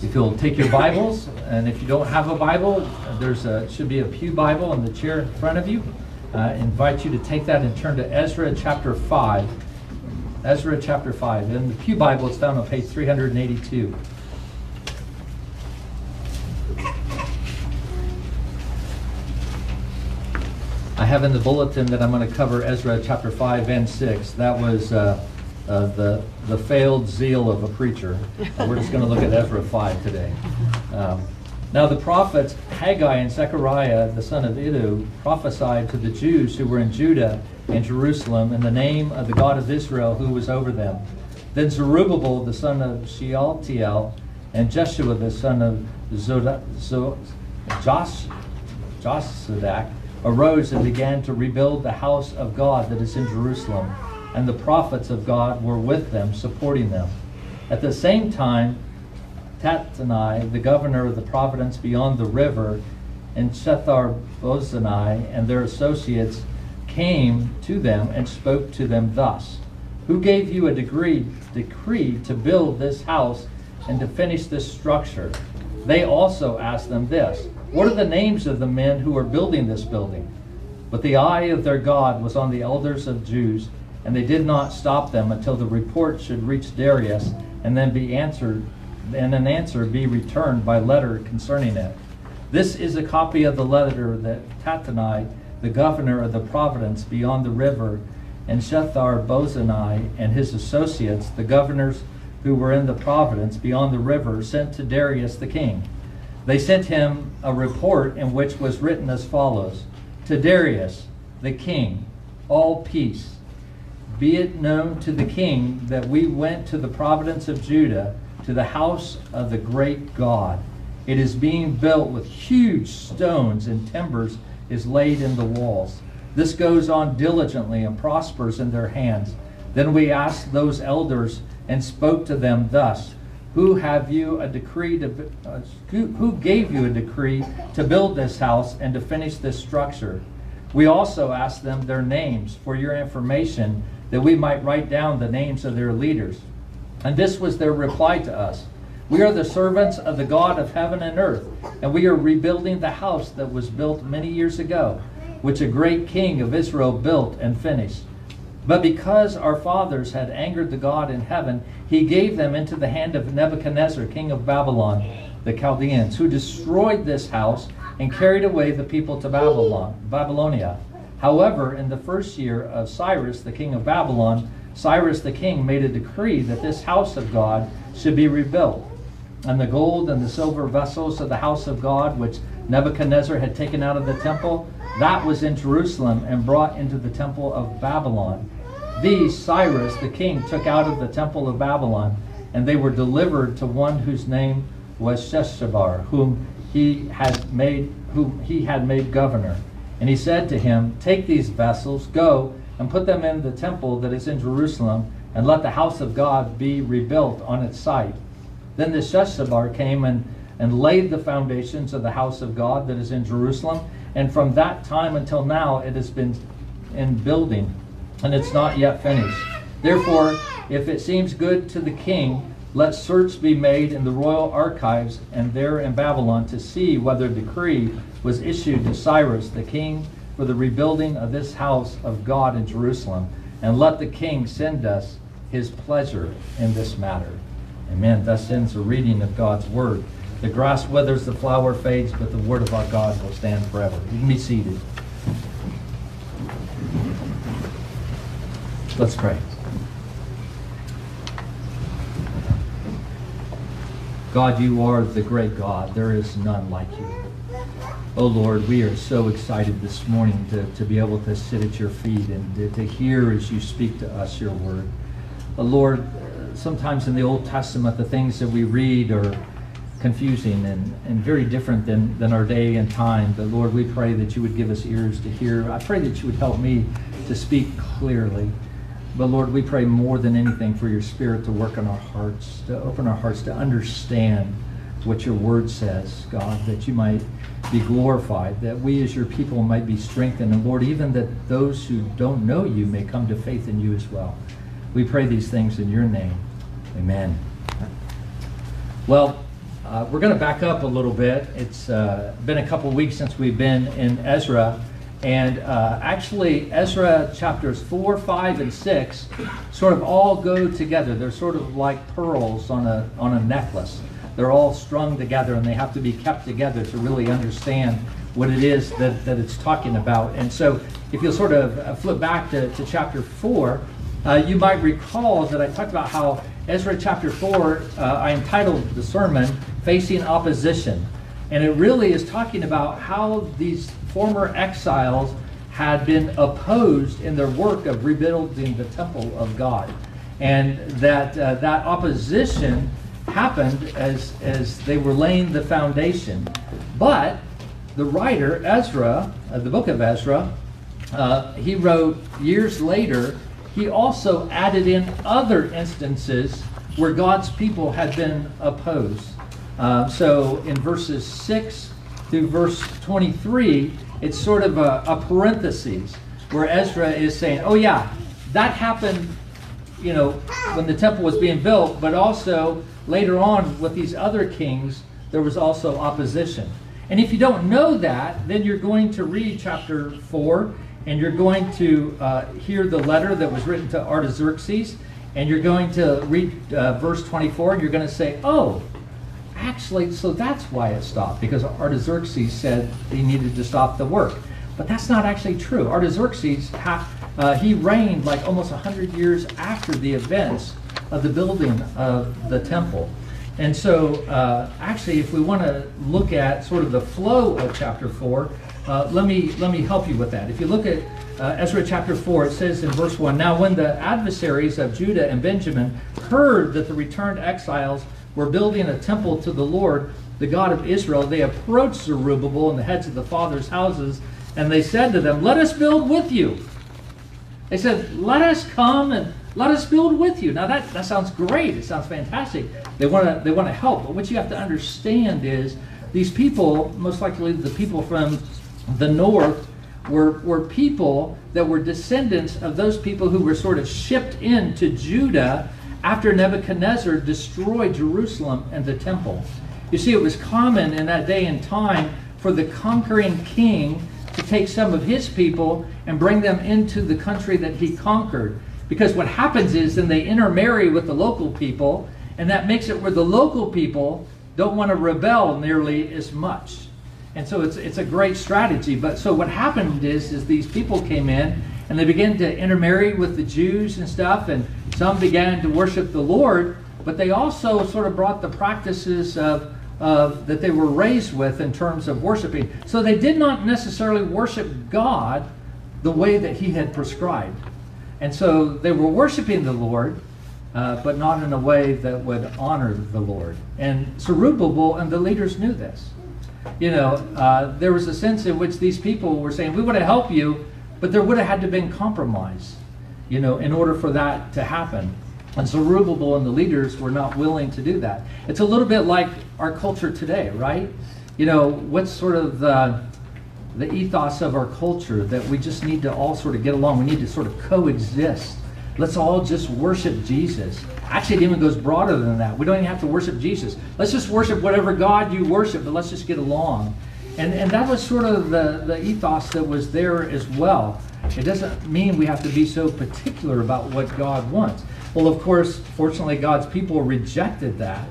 If you'll take your Bibles, and if you don't have a Bible, there should be a pew Bible in the chair in front of you. I invite you to take that and turn to Ezra chapter 5. Ezra chapter 5. In the pew Bible, it's found on page 382. I have in the bulletin that I'm going to cover Ezra chapter 5 and 6. That was the failed zeal of a preacher. We're just going to look at Ezra 5 today. Now the prophets Haggai and Zechariah, the son of Iddo, prophesied to the Jews who were in Judah and Jerusalem in the name of the God of Israel who was over them. Then Zerubbabel, the son of Shealtiel, and Jeshua, the son of Josadak, arose and began to rebuild the house of God that is in Jerusalem. And the prophets of God were with them, supporting them. At the same time, Tattenai, the governor of the province beyond the river, and Shethar-bozenai and their associates came to them and spoke to them thus: Who gave you a decree to build this house and to finish this structure? They also asked them this: What are the names of the men who are building this building? But the eye of their God was on the elders of Jews, and they did not stop them until the report should reach Darius, and then be answered, and an answer be returned by letter concerning it. This is a copy of the letter that Tattenai, the governor of the province beyond the river, and Shethar-bozenai and his associates, the governors who were in the province beyond the river, sent to Darius the king. They sent him a report in which was written as follows: To Darius the king, all peace. Be it known to the king that we went to the province of Judah, to the house of the great God. It is being built with huge stones, and timbers is laid in the walls. This goes on diligently and prospers in their hands. Then we asked those elders and spoke to them thus: Who gave you a decree to build this house and to finish this structure? We also asked them their names for your information, that we might write down the names of their leaders. And this was their reply to us: We are the servants of the God of heaven and earth, and we are rebuilding the house that was built many years ago, which a great king of Israel built and finished. But because our fathers had angered the God in heaven, he gave them into the hand of Nebuchadnezzar, king of Babylon, the Chaldeans, who destroyed this house and carried away the people to Babylonia. However, in the first year of Cyrus, the king of Babylon, Cyrus the king made a decree that this house of God should be rebuilt. And the gold and the silver vessels of the house of God, which Nebuchadnezzar had taken out of the temple, that was in Jerusalem and brought into the temple of Babylon. These Cyrus the king took out of the temple of Babylon, and they were delivered to one whose name was Sheshbazzar, whom he had made governor. And he said to him, Take these vessels, go and put them in the temple that is in Jerusalem, and let the house of God be rebuilt on its site. Then the Sheshbazzar came and laid the foundations of the house of God that is in Jerusalem, and from that time until now it has been in building, and it's not yet finished. Therefore, if it seems good to the king, let search be made in the royal archives and there in Babylon to see whether a decree was issued to Cyrus the king for the rebuilding of this house of God in Jerusalem, and let the king send us his pleasure in this matter. Amen. Thus ends the reading of God's word. The grass withers, the flower fades, but the word of our God will stand forever. You can be seated. Let's pray. God, you are the great God. There is none like you. Oh Lord, we are so excited this morning to be able to sit at your feet and to hear as you speak to us your word. Oh Lord, sometimes in the Old Testament, the things that we read are confusing and very different than our day and time. But Lord, we pray that you would give us ears to hear. I pray that you would help me to speak clearly. But Lord, we pray more than anything for your Spirit to work in our hearts, to open our hearts to understand what your word says, God, that you might be glorified, that we as your people might be strengthened, and Lord, even that those who don't know you may come to faith in you as well. We pray these things in your name. Amen. Well, We're going to back up a little bit. It's been a couple weeks since we've been in Ezra, and actually Ezra chapters 4, 5, and 6 sort of all go together. They're sort of like pearls on a necklace. They're all strung together, and they have to be kept together to really understand what it is that it's talking about. And so if you'll sort of flip back to chapter 4, you might recall that I talked about how Ezra chapter 4, I entitled the sermon, Facing Opposition. And it really is talking about how these former exiles had been opposed in their work of rebuilding the temple of God. And that opposition happened as they were laying the foundation. But the writer, Ezra, the book of Ezra, he wrote years later. He also added in other instances where God's people had been opposed. So in verses 6 through verse 23, it's sort of a parenthesis where Ezra is saying, oh yeah, that happened, you know, when the temple was being built, but also later on with these other kings, there was also opposition. And if you don't know that, then you're going to read chapter 4, and you're going to hear the letter that was written to Artaxerxes, and you're going to read verse 24, and you're going to say, oh, actually, so that's why it stopped, because Artaxerxes said he needed to stop the work. But that's not actually true. Artaxerxes, he reigned like almost 100 years after the events of the building of the temple. And so, actually, if we want to look at sort of the flow of chapter 4, let me help you with that. If you look at Ezra chapter 4, it says in verse 1, Now when the adversaries of Judah and Benjamin heard that the returned exiles were building a temple to the Lord, the God of Israel, they approached Zerubbabel and the heads of the fathers' houses, and they said to them, Let us build with you. They said, Let us come and let us build with you. Now that sounds great. It sounds fantastic. They want to help. But what you have to understand is these people, most likely the people from the north, were people that were descendants of those people who were sort of shipped into Judah after Nebuchadnezzar destroyed Jerusalem and the temple. You see, it was common in that day and time for the conquering king to take some of his people and bring them into the country that he conquered. Because what happens is then they intermarry with the local people, and that makes it where the local people don't want to rebel nearly as much. And so it's a great strategy. But so what happened is these people came in and they began to intermarry with the Jews and stuff, and some began to worship the Lord, but they also sort of brought the practices of that they were raised with in terms of worshiping. So they did not necessarily worship God the way that he had prescribed. And so they were worshiping the Lord, but not in a way that would honor the Lord. And Zerubbabel and the leaders knew this. You know, there was a sense in which these people were saying, we want to help you, but there would have had to been compromise, you know, in order for that to happen. And Zerubbabel and the leaders were not willing to do that. It's a little bit like our culture today, right? You know, what's sort of the ethos of our culture that we just need to all sort of get along. We need to sort of coexist. Let's all just worship Jesus. Actually, it even goes broader than that. We don't even have to worship Jesus. Let's just worship whatever God you worship, but let's just get along. And that was sort of the ethos that was there as well. It doesn't mean we have to be so particular about what God wants. Well, of course, fortunately, God's people rejected that.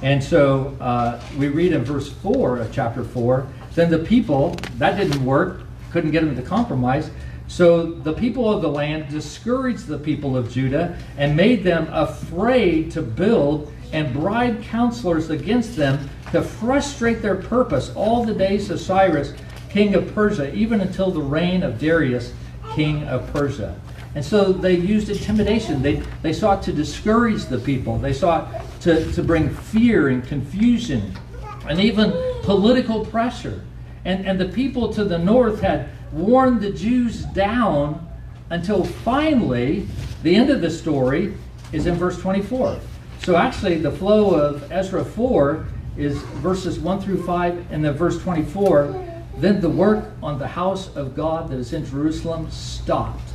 And so we read in verse 4 of chapter 4, Then the people, that didn't work, couldn't get them to compromise, so the people of the land discouraged the people of Judah and made them afraid to build and bribed counselors against them to frustrate their purpose all the days of Cyrus, king of Persia, even until the reign of Darius, king of Persia. And so they used intimidation. They sought to discourage the people. They sought to bring fear and confusion and even political pressure. And the people to the north had warned the Jews down until finally, the end of the story is in verse 24. So actually the flow of Ezra 4 is verses 1 through 5 and then verse 24. Then the work on the house of God that is in Jerusalem stopped,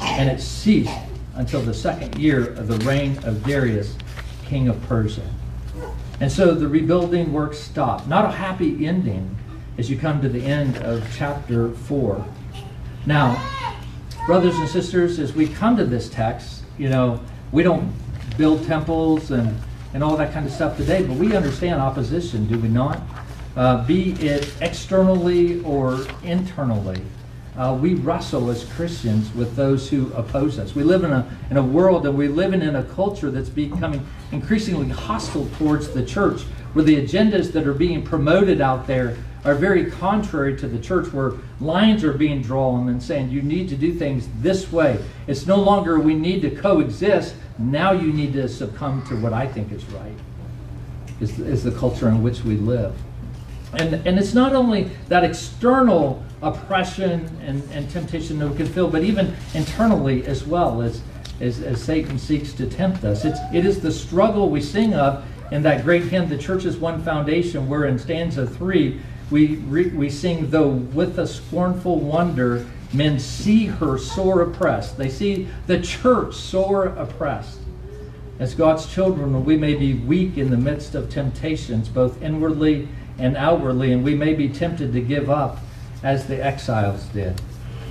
and it ceased until the second year of the reign of Darius, king of Persia. And so the rebuilding work stopped. Not a happy ending as you come to the end of chapter 4. Now, brothers and sisters, as we come to this text, you know, we don't build temples and all that kind of stuff today, but we understand opposition, do we not? Be it externally or internally, we wrestle as Christians with those who oppose us. We live in a world, and we live in a culture that's becoming increasingly hostile towards the church, where the agendas that are being promoted out there are very contrary to the church, where lines are being drawn and saying you need to do things this way. It's no longer we need to coexist, now you need to succumb to what I think is right, is the culture in which we live. And it's not only that external oppression and temptation that we can feel, but even internally as well, as Satan seeks to tempt us. It is the struggle we sing of in that great hymn, The Church is One Foundation, where in stanza 3 we sing, though with a scornful wonder men see her sore oppressed. They see the church sore oppressed. As God's children, we may be weak in the midst of temptations, both inwardly and outwardly, and we may be tempted to give up as the exiles did.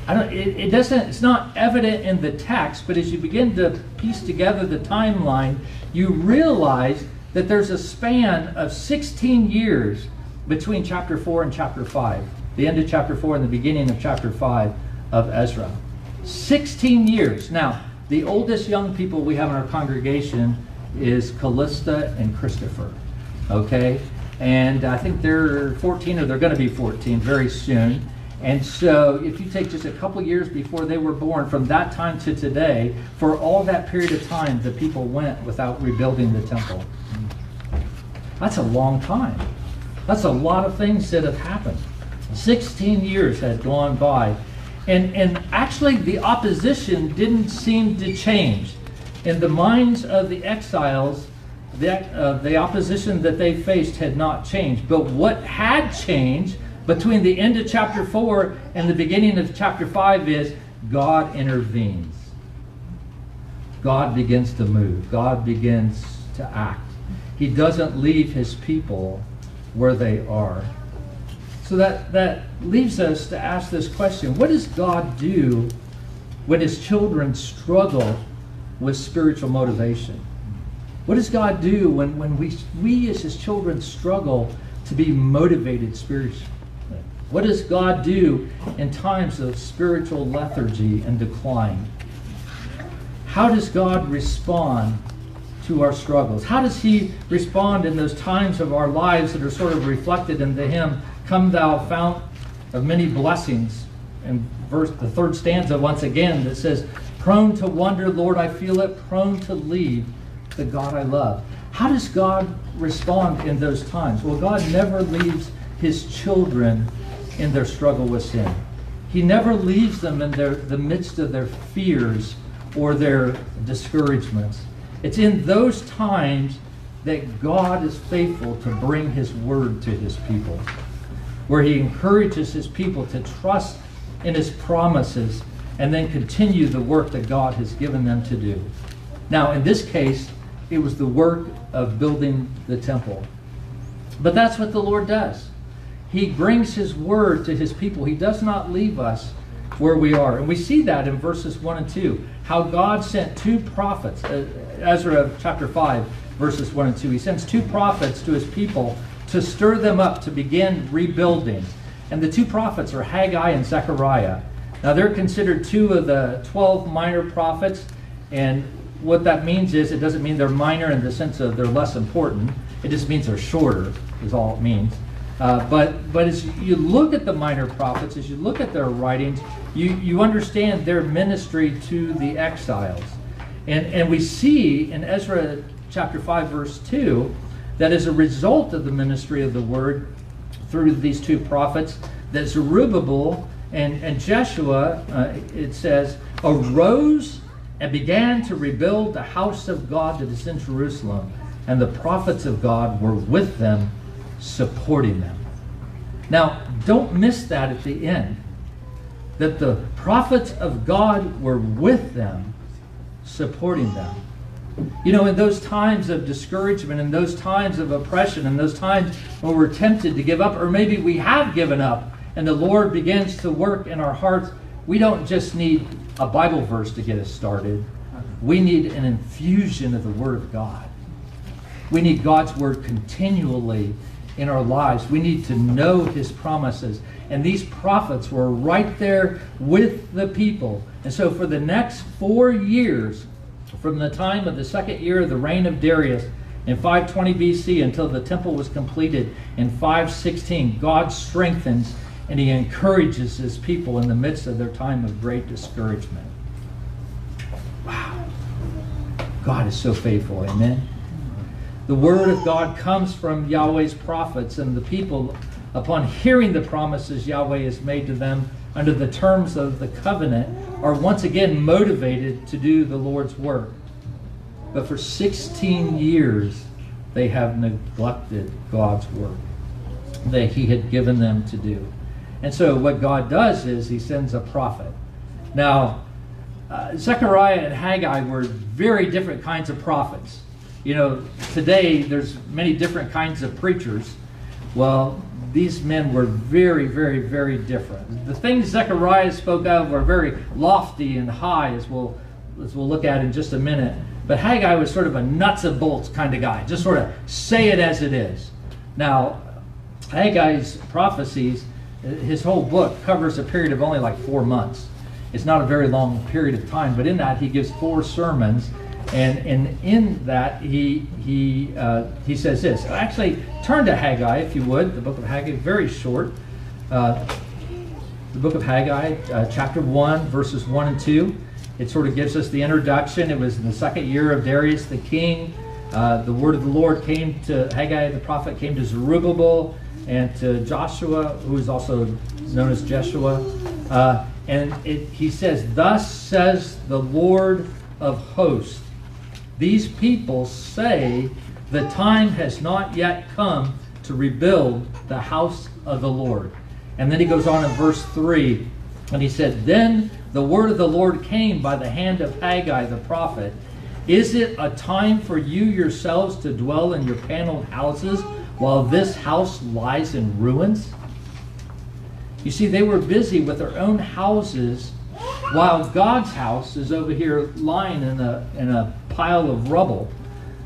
It's not evident in the text, but as you begin to piece together the timeline, you realize that there's a span of 16 years between chapter 4 and chapter 5, the end of chapter 4 and the beginning of chapter 5 of Ezra. 16 years. Now, the oldest young people we have in our congregation is Callista and Christopher, okay? And I think they're 14, or they're going to be 14 very soon. And so if you take just a couple years before they were born, from that time to today, for all that period of time, the people went without rebuilding the temple. That's a long time. That's a lot of things that have happened. 16 years had gone by. And actually, the opposition didn't seem to change. In the minds of the exiles, the opposition that they faced had not changed. But what had changed between the end of chapter 4 and the beginning of chapter 5 is God intervenes. God begins to move. God begins to act. He doesn't leave his people where they are. So that leaves us to ask this question: what does God do when his children struggle with spiritual motivation? What does God do when we as his children struggle to be motivated spiritually? What does God do in times of spiritual lethargy and decline? How does God respond to our struggles? How does he respond in those times of our lives that are sort of reflected in the hymn, Come Thou Fount of Many Blessings, and verse the third stanza once again that says, prone to wander, Lord, I feel it, prone to leave the God I love. How does God respond in those times? Well, God never leaves his children in their struggle with sin. He never leaves them in the midst of their fears or their discouragements. It's in those times that God is faithful to bring his word to his people, where he encourages his people to trust in his promises and then continue the work that God has given them to do. Now, in this case, it was the work of building the temple. But that's what the Lord does. He brings his word to his people. He does not leave us where we are. And we see that in verses 1 and 2, how God sent two prophets, Ezra chapter 5, verses 1 and 2. He sends two prophets to his people to stir them up to begin rebuilding. And the two prophets are Haggai and Zechariah. Now, they're considered two of the 12 minor prophets, and what that means is, it doesn't mean they're minor in the sense of they're less important. It just means they're shorter, is all it means. But as you look at the minor prophets, as you look at their writings, you understand their ministry to the exiles. And we see in Ezra chapter 5, verse 2, that as a result of the ministry of the word through these two prophets, that Zerubbabel and Jeshua, it says, arose and began to rebuild the house of God that is in Jerusalem. And the prophets of God were with them, supporting them. Now, don't miss that at the end, that the prophets of God were with them, supporting them. You know, in those times of discouragement, in those times of oppression, in those times when we're tempted to give up, or maybe we have given up, and the Lord begins to work in our hearts, we don't just need a Bible verse to get us started. We need an infusion of the Word of God. We need God's Word continually in our lives. We need to know His promises. And these prophets were right there with the people. And so for the next 4 years, from the time of the second year of the reign of Darius in 520 BC until the temple was completed in 516, God strengthens and He encourages His people in the midst of their time of great discouragement. Wow. God is so faithful. Amen. The Word of God comes from Yahweh's prophets, and the people, upon hearing the promises Yahweh has made to them under the terms of the covenant, are once again motivated to do the Lord's work. But for 16 years, they have neglected God's work that He had given them to do. And so what God does is He sends a prophet. Now, Zechariah and Haggai were very different kinds of prophets. You know, today there's many different kinds of preachers. Well, these men were very, very, very different. The things Zechariah spoke of were very lofty and high, as we'll look at in just a minute. But Haggai was sort of a nuts and bolts kind of guy, just sort of say it as it is. Now, Haggai's prophecies, his whole book covers a period of only like 4 months. It's not a very long period of time, but in that he gives 4 sermons. And in that, he says this. Actually, turn to Haggai, if you would. The book of Haggai, very short. The book of Haggai, chapter 1, verses 1 and 2. It sort of gives us the introduction. It was in the second year of Darius the king. The word of the Lord came to Haggai, the prophet, came to Zerubbabel and to Joshua, who is also known as Jeshua. He says, "Thus says the Lord of hosts, these people say the time has not yet come to rebuild the house of the Lord." And then he goes on in verse 3, and he said, "Then the word of the Lord came by the hand of Haggai the prophet. Is it a time for you yourselves to dwell in your paneled houses while this house lies in ruins?" You see, they were busy with their own houses while God's house is over here lying in a pile of rubble.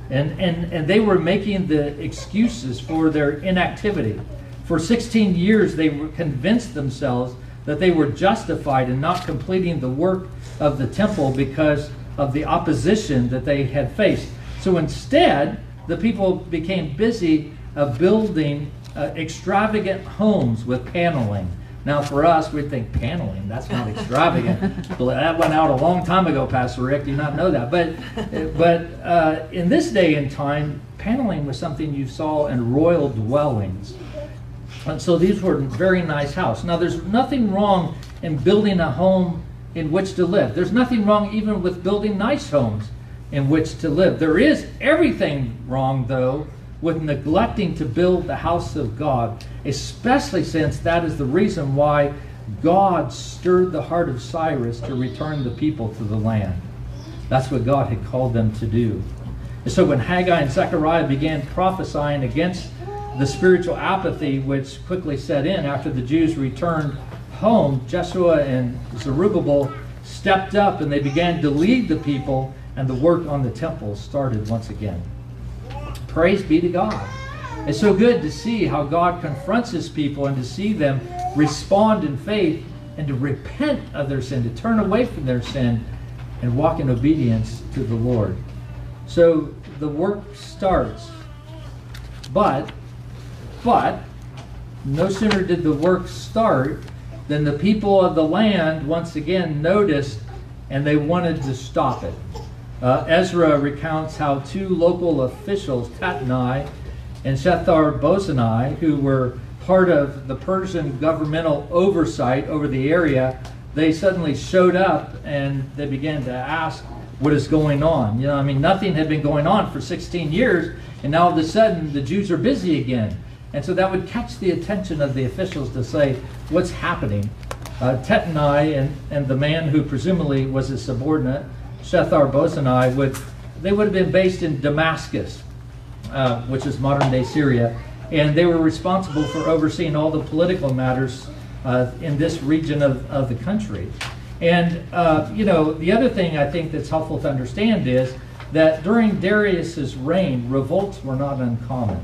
And they were making the excuses for their inactivity. For 16 years, they were convinced themselves that they were justified in not completing the work of the temple because of the opposition that they had faced. So instead, the people became busy building extravagant homes with paneling. Now, for us, we think paneling, that's not extravagant. That went out a long time ago, Pastor Rick. Do you not know that? But in this day and time, paneling was something you saw in royal dwellings. And so these were very nice houses. Now, there's nothing wrong in building a home in which to live. There's nothing wrong even with building nice homes in which to live. There is everything wrong, though, with neglecting to build the house of God, especially since that is the reason why God stirred the heart of Cyrus to return the people to the land. That's what God had called them to do. And so when Haggai and Zechariah began prophesying against the spiritual apathy which quickly set in after the Jews returned home, Jeshua and Zerubbabel stepped up and they began to lead the people, and the work on the temple started once again. Praise be to God. It's so good to see how God confronts His people and to see them respond in faith and to repent of their sin, to turn away from their sin and walk in obedience to the Lord. So the work starts. But no sooner did the work start than the people of the land once again noticed, and they wanted to stop it. Ezra recounts how 2 local officials, Tattenai and Shethar-bozenai, who were part of the Persian governmental oversight over the area, they suddenly showed up and they began to ask what is going on. You know, I mean, nothing had been going on for 16 years, and now all of a sudden the Jews are busy again. And so that would catch the attention of the officials to say, what's happening? Tattenai and the man who presumably was his subordinate, Shethar-bozenai, would they would have been based in Damascus, which is modern-day Syria, and they were responsible for overseeing all the political matters in this region of the country. And, you know, the other thing I think that's helpful to understand is that during Darius's reign, revolts were not uncommon.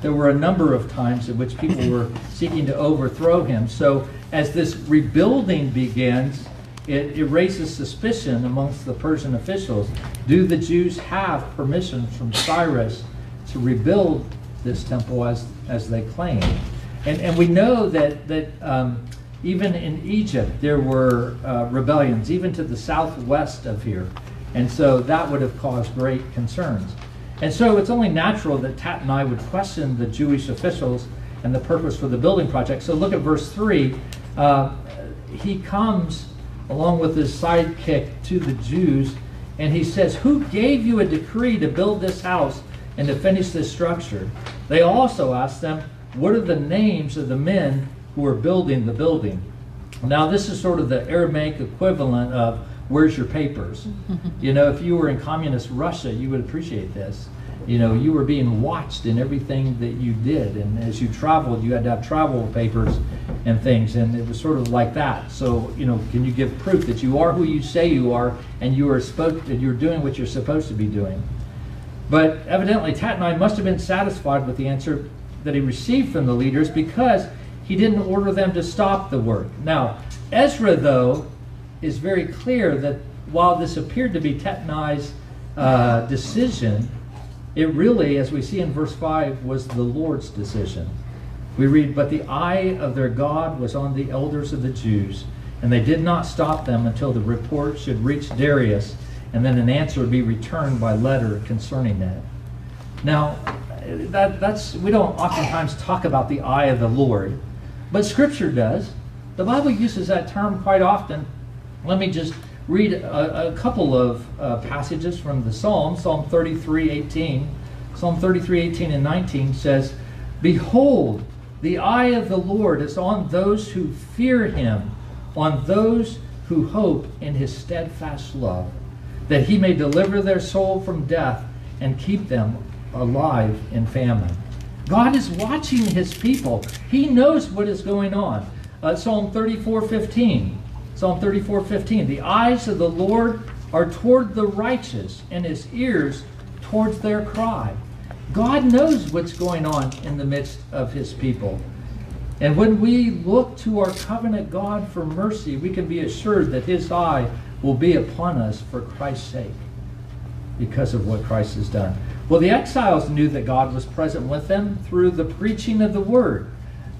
There were a number of times in which people were seeking to overthrow him. So as this rebuilding begins, it raises suspicion amongst the Persian officials. Do the Jews have permission from Cyrus to rebuild this temple as they claim? And we know that even in Egypt, there were rebellions, even to the southwest of here. And so that would have caused great concerns. And so it's only natural that Tattenai would question the Jewish officials and the purpose for the building project. So look at verse 3. He comes along with his sidekick to the Jews, and he says, "Who gave you a decree to build this house and to finish this structure?" They also asked them, "What are the names of the men who are building the building?" Now this is sort of the Aramaic equivalent of, "Where's your papers?" You know, if you were in communist Russia, you would appreciate this. You know, you were being watched in everything that you did, and as you traveled, you had to have travel papers and things, and it was sort of like that. So, you know, can you give proof that you are who you say you are, and you are you're doing what you're supposed to be doing? But evidently, Tattenai must have been satisfied with the answer that he received from the leaders, because he didn't order them to stop the work. Now, Ezra, though, is very clear that while this appeared to be Tattenai's decision, it really, as we see in verse 5, was the Lord's decision. We read, "But the eye of their God was on the elders of the Jews, and they did not stop them until the report should reach Darius, and then an answer would be returned by letter concerning that." Now, we don't oftentimes talk about the eye of the Lord, but Scripture does. The Bible uses that term quite often. Let me just read a couple of passages from the Psalms. Psalm 33:18. Psalm 33:18 and 19 says, "Behold, the eye of the Lord is on those who fear him, on those who hope in his steadfast love, that he may deliver their soul from death and keep them alive in famine." God is watching his people. He knows what is going on. Psalm 34:15. Psalm 34:15, "The eyes of the Lord are toward the righteous, and his ears towards their cry." God knows what's going on in the midst of his people. And when we look to our covenant God for mercy, we can be assured that his eye will be upon us for Christ's sake, because of what Christ has done. Well, the exiles knew that God was present with them through the preaching of the word.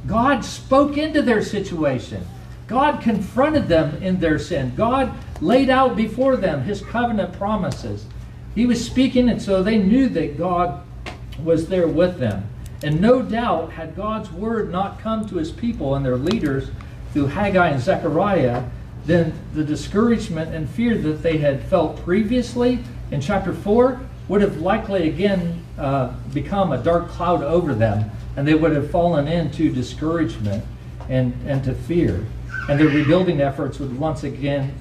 God spoke into their situation. God confronted them in their sin. God laid out before them his covenant promises. He was speaking, and so they knew that God was there with them. And no doubt, had God's word not come to his people and their leaders through Haggai and Zechariah, then the discouragement and fear that they had felt previously in chapter 4 would have likely again become a dark cloud over them, and they would have fallen into discouragement and to fear. And their rebuilding efforts would once again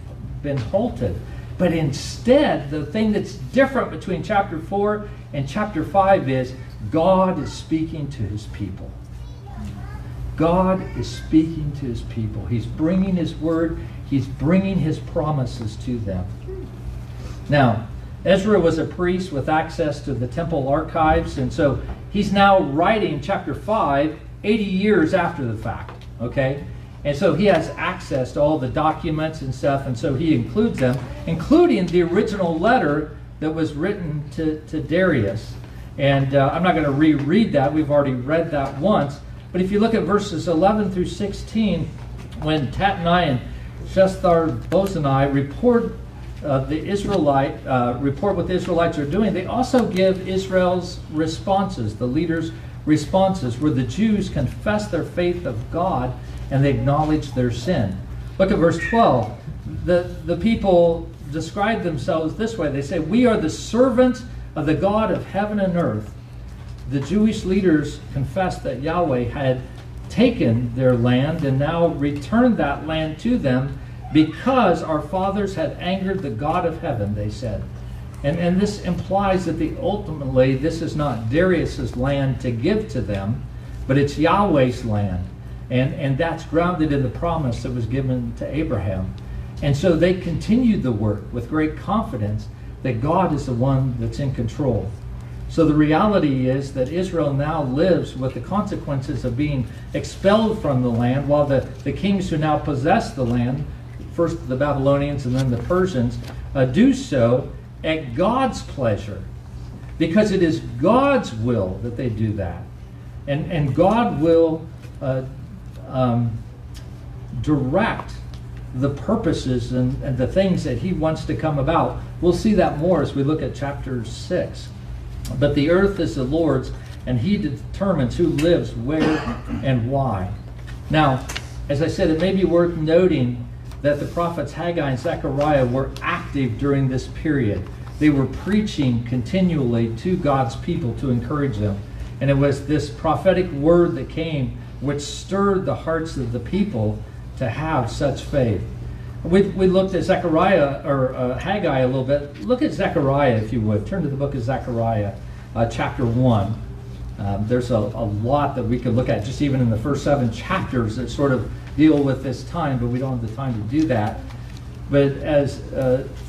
been halted. But instead, the thing that's different between chapter 4 and chapter 5 is God is speaking to his people. God is speaking to his people. He's bringing his word. He's bringing his promises to them. Now, Ezra was a priest with access to the temple archives, and so he's now writing chapter 5 80 years after the fact, okay? And so he has access to all the documents and stuff, and so he includes them, including the original letter that was written to Darius. And I'm not going to reread that. We've already read that once. But if you look at verses 11 through 16, when Tattenai and Shethar-bozenai report what the Israelites are doing, they also give Israel's responses, the leaders' responses, where the Jews confess their faith of God and they acknowledge their sin. Look at verse 12. The people describe themselves this way. They say, "We are the servants of the God of heaven and earth." The Jewish leaders confessed that Yahweh had taken their land and now returned that land to them, because our fathers had angered the God of heaven, they said. And this implies that ultimately this is not Darius's land to give to them, but it's Yahweh's land. And that's grounded in the promise that was given to Abraham. And so they continued the work with great confidence that God is the one that's in control. So the reality is that Israel now lives with the consequences of being expelled from the land, while the kings who now possess the land, first the Babylonians and then the Persians, do so at God's pleasure, because it is God's will that they do that. And God will direct the purposes and the things that he wants to come about. We'll see that more as we look at chapter 6. But the earth is the Lord's, and he determines who lives where and why. Now, as I said, it may be worth noting that the prophets Haggai and Zechariah were active during this period. They were preaching continually to God's people to encourage them. And it was this prophetic word that came which stirred the hearts of the people to have such faith. We looked at Haggai a little bit. Look at Zechariah, if you would. Turn to the book of Zechariah, chapter 1. There's a lot that we could look at, just even in the first 7 chapters that sort of deal with this time, but we don't have the time to do that. But as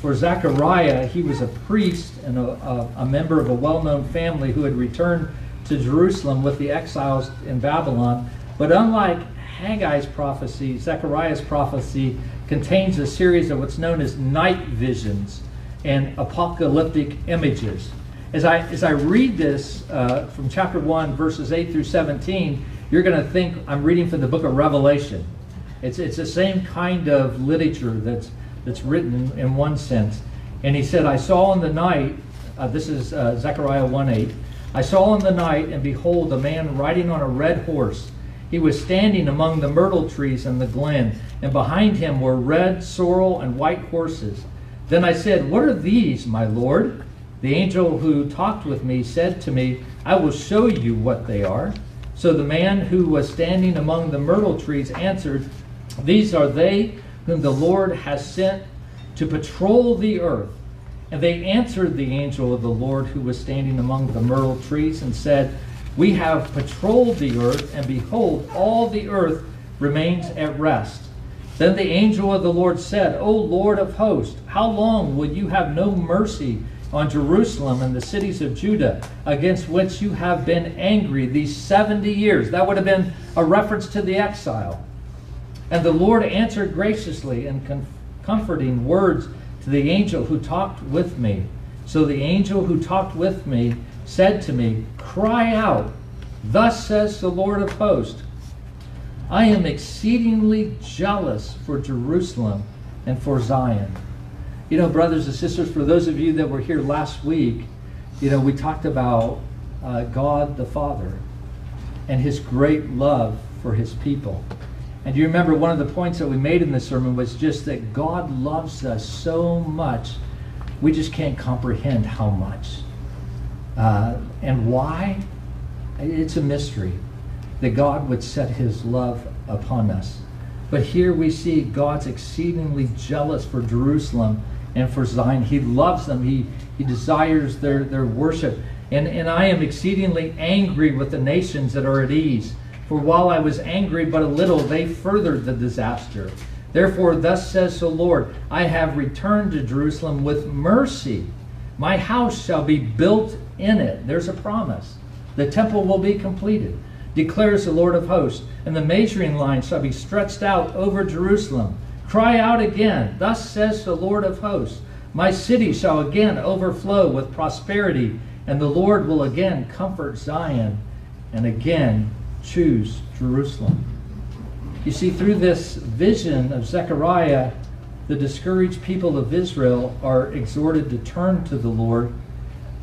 for Zechariah, he was a priest and a member of a well-known family who had returned to Jerusalem with the exiles in Babylon. But unlike Haggai's prophecy, Zechariah's prophecy contains a series of what's known as night visions and apocalyptic images. As I read this from chapter 1, verses 8 through 17, you're going to think I'm reading from the book of Revelation. It's the same kind of literature that's written in one sense. And he said, I saw in the night, this is Zechariah 1:8, I saw in the night, and behold, a man riding on a red horse. He was standing among the myrtle trees in the glen, and behind him were red, sorrel, and white horses. Then I said, what are these, my Lord? The angel who talked with me said to me, I will show you what they are. So the man who was standing among the myrtle trees answered, these are they whom the Lord has sent to patrol the earth. And they answered the angel of the Lord who was standing among the myrtle trees and said, we have patrolled the earth, and behold, all the earth remains at rest. Then the angel of the Lord said, O Lord of hosts, how long will you have no mercy on Jerusalem and the cities of Judah, against which you have been angry these 70 years? That would have been a reference to the exile. And the Lord answered graciously in comforting words to the angel who talked with me. So the angel who talked with me said to me, cry out, thus says the Lord of hosts, I am exceedingly jealous for Jerusalem and for Zion. You know, brothers and sisters, for those of you that were here last week, you know, we talked about God the Father and his great love for his people. And you remember one of the points that we made in this sermon was just that God loves us so much, we just can't comprehend how much. And why? It's a mystery that God would set his love upon us. But here we see God's exceedingly jealous for Jerusalem and for Zion. He loves them. He desires their worship. And I am exceedingly angry with the nations that are at ease. For while I was angry but a little, they furthered the disaster. Therefore, thus says the Lord, I have returned to Jerusalem with mercy. My house shall be built in it. There's a promise. The temple will be completed, declares the Lord of hosts, and the measuring line shall be stretched out over Jerusalem. Cry out again, thus says the Lord of hosts, my city shall again overflow with prosperity, and the Lord will again comfort Zion and again choose Jerusalem. You see, through this vision of Zechariah, the discouraged people of Israel are exhorted to turn to the Lord,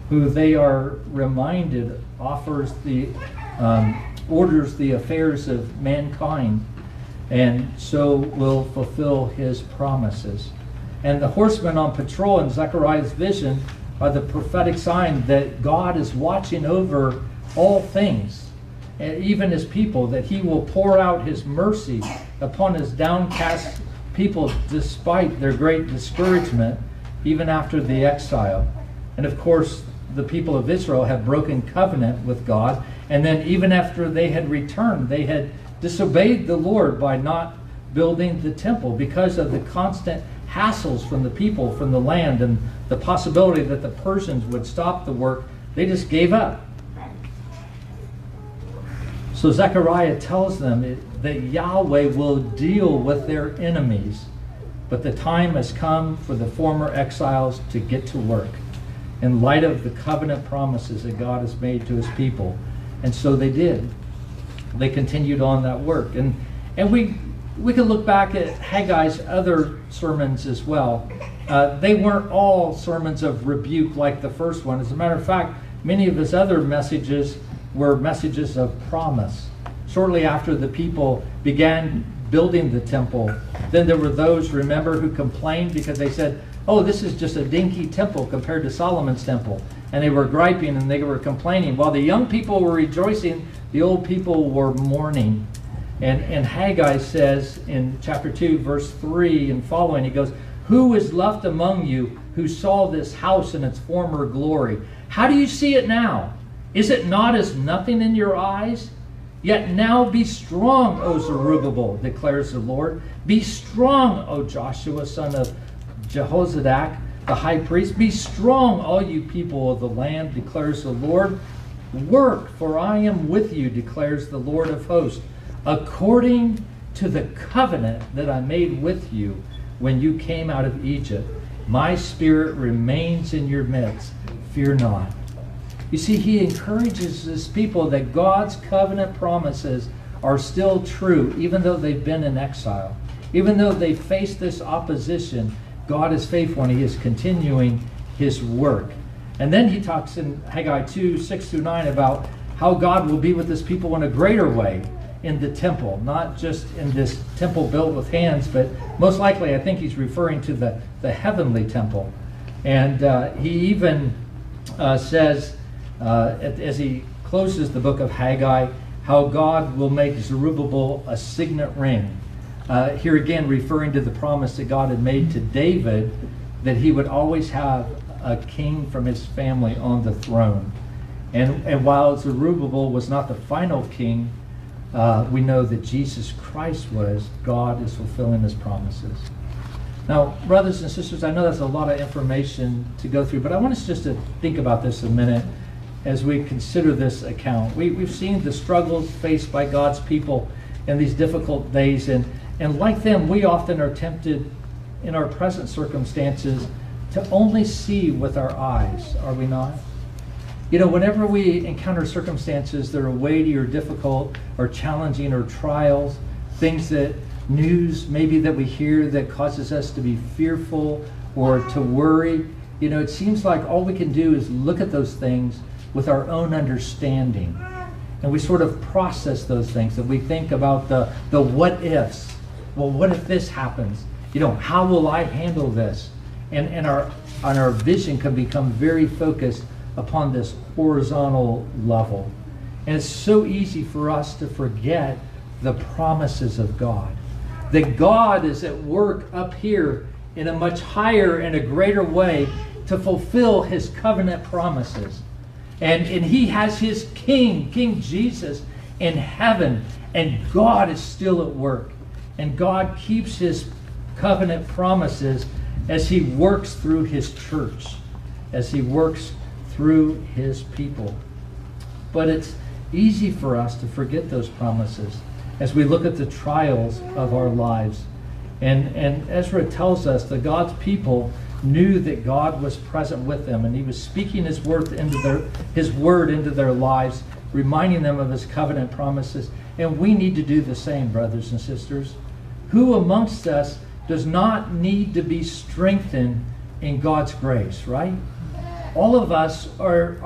who they are reminded orders the affairs of mankind, and so will fulfill his promises. And the horsemen on patrol in Zechariah's vision are the prophetic sign that God is watching over all things, and even his people, that he will pour out his mercy upon his downcast people despite their great discouragement, even after the exile. And of course, the people of Israel have broken covenant with God. And then even after they had returned, they had disobeyed the Lord by not building the temple because of the constant hassles from the people, from the land, and the possibility that the Persians would stop the work. They just gave up. So Zechariah tells them that Yahweh will deal with their enemies, but the time has come for the former exiles to get to work in light of the covenant promises that God has made to his people. And so they did. They continued on that work. And we can look back at Haggai's other sermons as well. They weren't all sermons of rebuke like the first one. As a matter of fact, many of his other messages were messages of promise. Shortly after the people began building the temple, then there were those, remember, who complained because they said, oh, this is just a dinky temple compared to Solomon's temple. And they were griping and they were complaining. While the young people were rejoicing, the old people were mourning. And Haggai says in chapter 2, verse 3 and following, he goes, who is left among you who saw this house in its former glory? How do you see it now? Is it not as nothing in your eyes? Yet now be strong, O Zerubbabel, declares the Lord. Be strong, O Joshua, son of Jehozadak, the high priest. Be strong, all you people of the land, declares the Lord. Work, for I am with you, declares the Lord of hosts, according to the covenant that I made with you when you came out of Egypt. My spirit remains in your midst. Fear not. You see, he encourages his people that God's covenant promises are still true, even though they've been in exile. Even though they face this opposition, God is faithful and he is continuing his work. And then he talks in Haggai 2, 6 through 9 about how God will be with his people in a greater way in the temple, not just in this temple built with hands, but most likely I think he's referring to the heavenly temple. And he even says, as he closes the book of Haggai, how God will make Zerubbabel a signet ring. Here again, referring to the promise that God had made to David, that he would always have a king from his family on the throne. And while Zerubbabel was not the final king, we know that Jesus Christ was. God is fulfilling his promises. Now, brothers and sisters, I know that's a lot of information to go through, but I want us just to think about this a minute as we consider this account. We've seen the struggles faced by God's people in these difficult days, and like them, we often are tempted in our present circumstances to only see with our eyes, are we not? You know, whenever we encounter circumstances that are weighty or difficult or challenging or trials, things that news maybe that we hear that causes us to be fearful or to worry, you know, it seems like all we can do is look at those things with our own understanding. And we sort of process those things, and we think about the what ifs. Well, what if this happens? You know, how will I handle this? And our vision can become very focused upon this horizontal level. And it's so easy for us to forget the promises of God. That God is at work up here in a much higher and a greater way to fulfill his covenant promises. And he has his king, King Jesus, in heaven. And God is still at work. And God keeps his covenant promises as he works through his church, as he works through his people. But it's easy for us to forget those promises as we look at the trials of our lives. And Ezra tells us that God's people knew that God was present with them, and he was speaking his word into their lives, reminding them of his covenant promises. And we need to do the same, brothers and sisters. Who amongst us does not need to be strengthened in God's grace, right? All of us are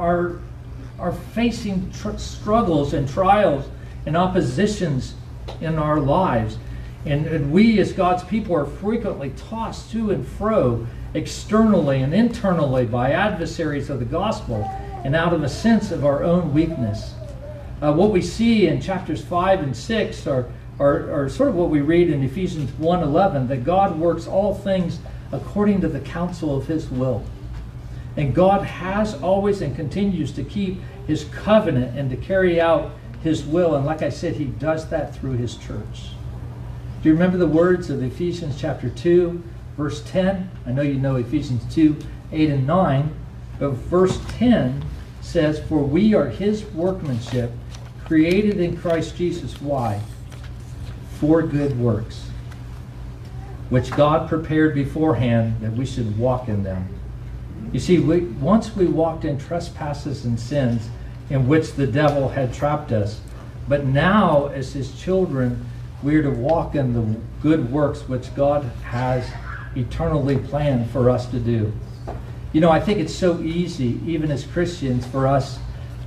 facing struggles and trials and oppositions in our lives. And we as God's people are frequently tossed to and fro externally and internally by adversaries of the gospel and out of a sense of our own weakness. What we see in chapters 5 and 6 are sort of what we read in Ephesians 1:11, that God works all things according to the counsel of his will. And God has always and continues to keep his covenant and to carry out his will. And like I said, he does that through his church. Do you remember the words of Ephesians chapter 2, verse 10? I know you know Ephesians 2, 8 and 9. But verse 10 says, "For we are his workmanship, created in Christ Jesus." Why? "For good works, which God prepared beforehand that we should walk in them." You see, once we walked in trespasses and sins in which the devil had trapped us, but now as his children, we are to walk in the good works which God has eternally planned for us to do. You know, I think it's so easy, even as Christians, for us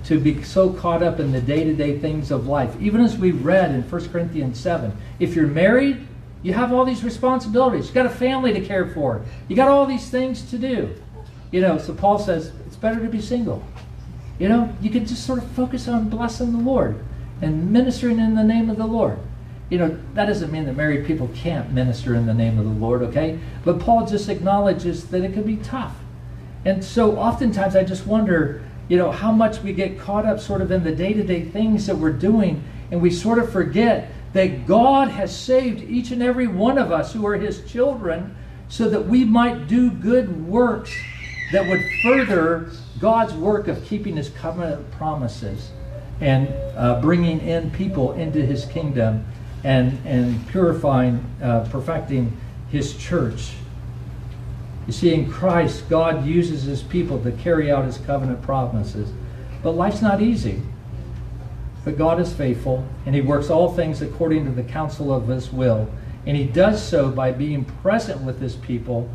to be so caught up in the day-to-day things of life. Even as we read in 1 Corinthians 7, if you're married, you have all these responsibilities. You've got a family to care for. You've got all these things to do. You know, so Paul says, it's better to be single. You know, you can just sort of focus on blessing the Lord and ministering in the name of the Lord. You know, that doesn't mean that married people can't minister in the name of the Lord, okay? But Paul just acknowledges that it can be tough. And so oftentimes I just wonder, you know, how much we get caught up sort of in the day-to-day things that we're doing, and we sort of forget that God has saved each and every one of us who are his children so that we might do good works that would further God's work of keeping his covenant promises and bringing in people into his kingdom and purifying, perfecting his church. You see, in Christ, God uses his people to carry out his covenant promises. But life's not easy. But God is faithful, and he works all things according to the counsel of his will. And he does so by being present with his people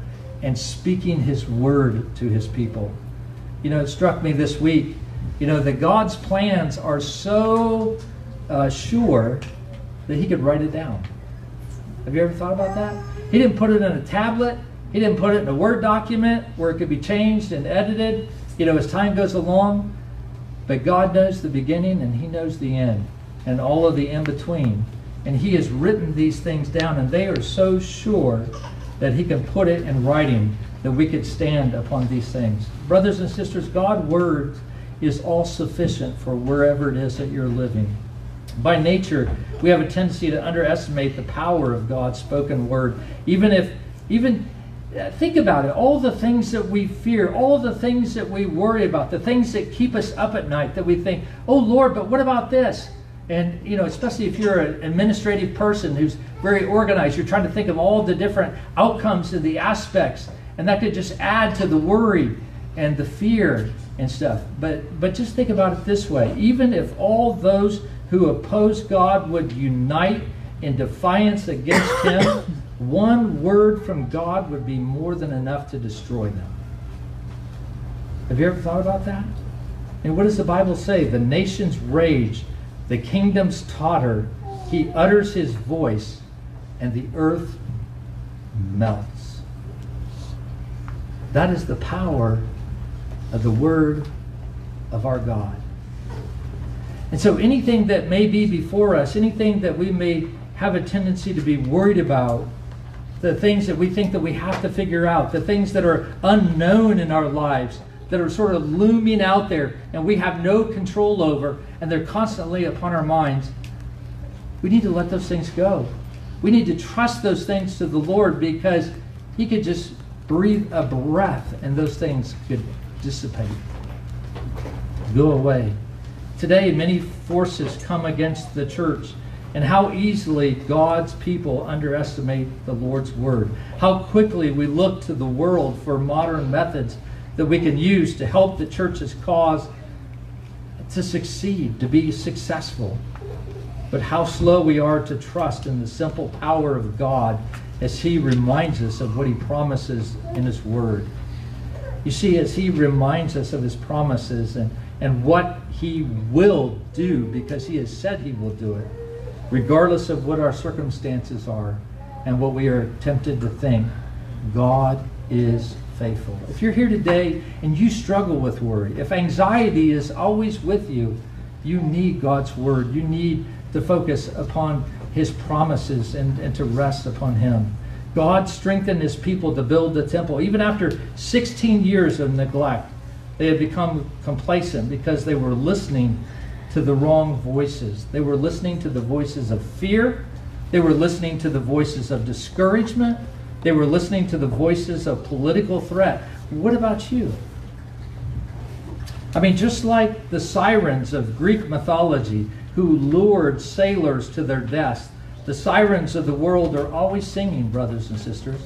and speaking his word to his people. You know, it struck me this week, you know, that God's plans are so sure that he could write it down. Have you ever thought about that? He didn't put it in a tablet. He didn't put it in a Word document where it could be changed and edited, you know, as time goes along. But God knows the beginning and he knows the end and all of the in-between. And he has written these things down, and they are so sure that he can put it in writing that we could stand upon these things. Brothers and sisters, God's word is all sufficient for wherever it is that you're living. By nature, we have a tendency to underestimate the power of God's spoken word. Think about it, all the things that we fear, all the things that we worry about, the things that keep us up at night, that we think, oh Lord, but what about this? And, you know, especially if you're an administrative person who's very organized, you're trying to think of all the different outcomes and the aspects, and that could just add to the worry and the fear and stuff. But just think about it this way. Even if all those who oppose God would unite in defiance against him, one word from God would be more than enough to destroy them. Have you ever thought about that? And what does the Bible say? The nations rage, the kingdoms totter, he utters his voice, and the earth melts. That is the power of the word of our God. And so anything that may be before us, anything that we may have a tendency to be worried about, the things that we think that we have to figure out, the things that are unknown in our lives, that are sort of looming out there and we have no control over, and they're constantly upon our minds, we need to let those things go. We need to trust those things to the Lord, because he could just breathe a breath and those things could dissipate, go away. Today, many forces come against the church, and how easily God's people underestimate the Lord's word. How quickly we look to the world for modern methods that we can use to help the church's cause to succeed, to be successful. But how slow we are to trust in the simple power of God as he reminds us of what he promises in his word. You see, as he reminds us of his promises and what he will do, because he has said he will do it, regardless of what our circumstances are and what we are tempted to think, God is faithful. If you're here today and you struggle with worry, if anxiety is always with you, you need God's word. You need to focus upon his promises and to rest upon him. God strengthened his people to build the temple. Even after 16 years of neglect, they had become complacent because they were listening to the wrong voices. They were listening to the voices of fear. They were listening to the voices of discouragement. They were listening to the voices of political threat. What about you? I mean, just like the sirens of Greek mythology who lured sailors to their deaths, the sirens of the world are always singing, brothers and sisters.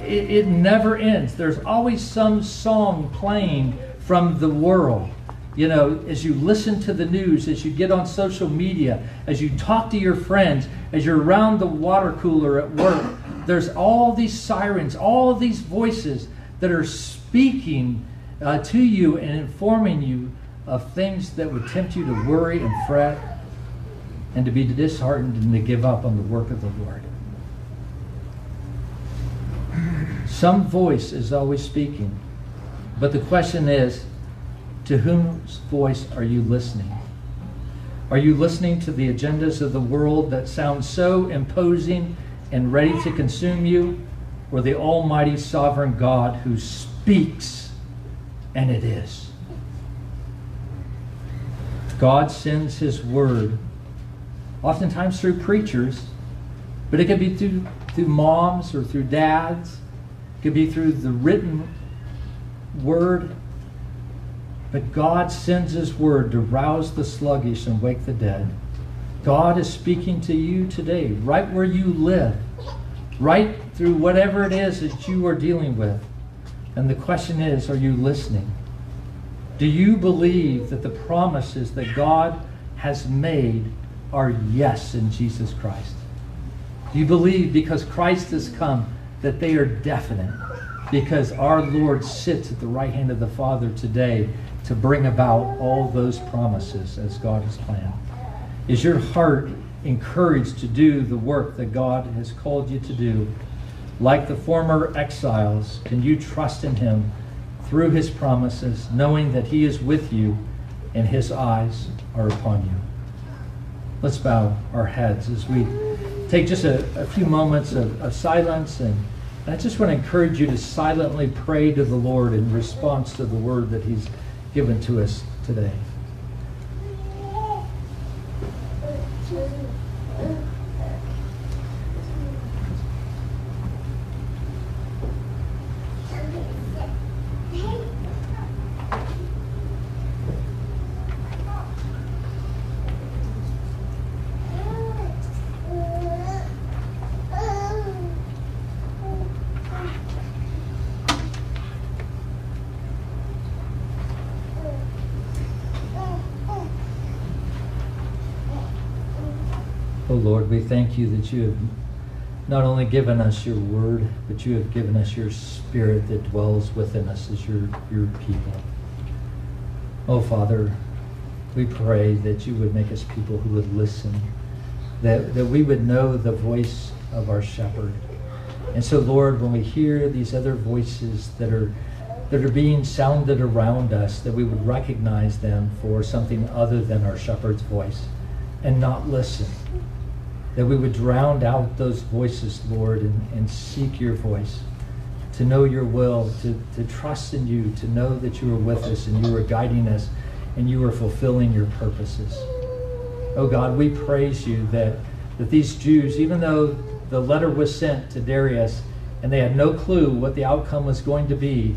It never ends. There's always some song playing from the world. You know, as you listen to the news, as you get on social media, as you talk to your friends, as you're around the water cooler at work, there's all these sirens, all these voices that are speaking to you and informing you of things that would tempt you to worry and fret and to be disheartened and to give up on the work of the Lord. Some voice is always speaking, but the question is, to whose voice are you listening? Are you listening to the agendas of the world that sound so imposing and ready to consume you, or the almighty sovereign God who speaks? And it is. God sends his word, oftentimes through preachers, but it could be through moms or through dads. It could be through the written word. But God sends his word to rouse the sluggish and wake the dead. God is speaking to you today, right where you live, right through whatever it is that you are dealing with. And the question is, are you listening? Do you believe that the promises that God has made are yes in Jesus Christ? Do you believe, because Christ has come, that they are definite? Because our Lord sits at the right hand of the Father today to bring about all those promises as God has planned. Is your heart encouraged to do the work that God has called you to do? Like the former exiles, can you trust in him through his promises, knowing that he is with you and his eyes are upon you? Let's bow our heads as we take just a few moments of silence. And I just want to encourage you to silently pray to the Lord in response to the word that he's given to us today. Lord, we thank you that you have not only given us your word, but you have given us your spirit that dwells within us as your people. Oh, Father, we pray that you would make us people who would listen, that we would know the voice of our shepherd. And so, Lord, when we hear these other voices that are being sounded around us, that we would recognize them for something other than our shepherd's voice and not listen. That we would drown out those voices, Lord, and seek your voice, to know your will, to trust in you, to know that you are with us and you are guiding us and you are fulfilling your purposes. Oh God, we praise you that these Jews, even though the letter was sent to Darius and they had no clue what the outcome was going to be,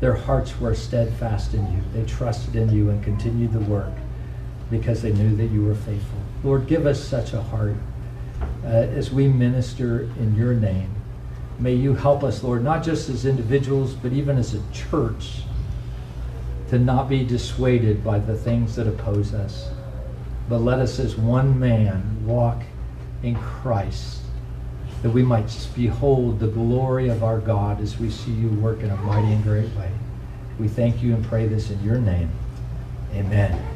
their hearts were steadfast in you. They trusted in you and continued the work because they knew that you were faithful. Lord, give us such a heart as we minister in your name. May you help us, Lord, not just as individuals, but even as a church, to not be dissuaded by the things that oppose us. But let us as one man walk in Christ, that we might behold the glory of our God as we see you work in a mighty and great way. We thank you and pray this in your name. Amen.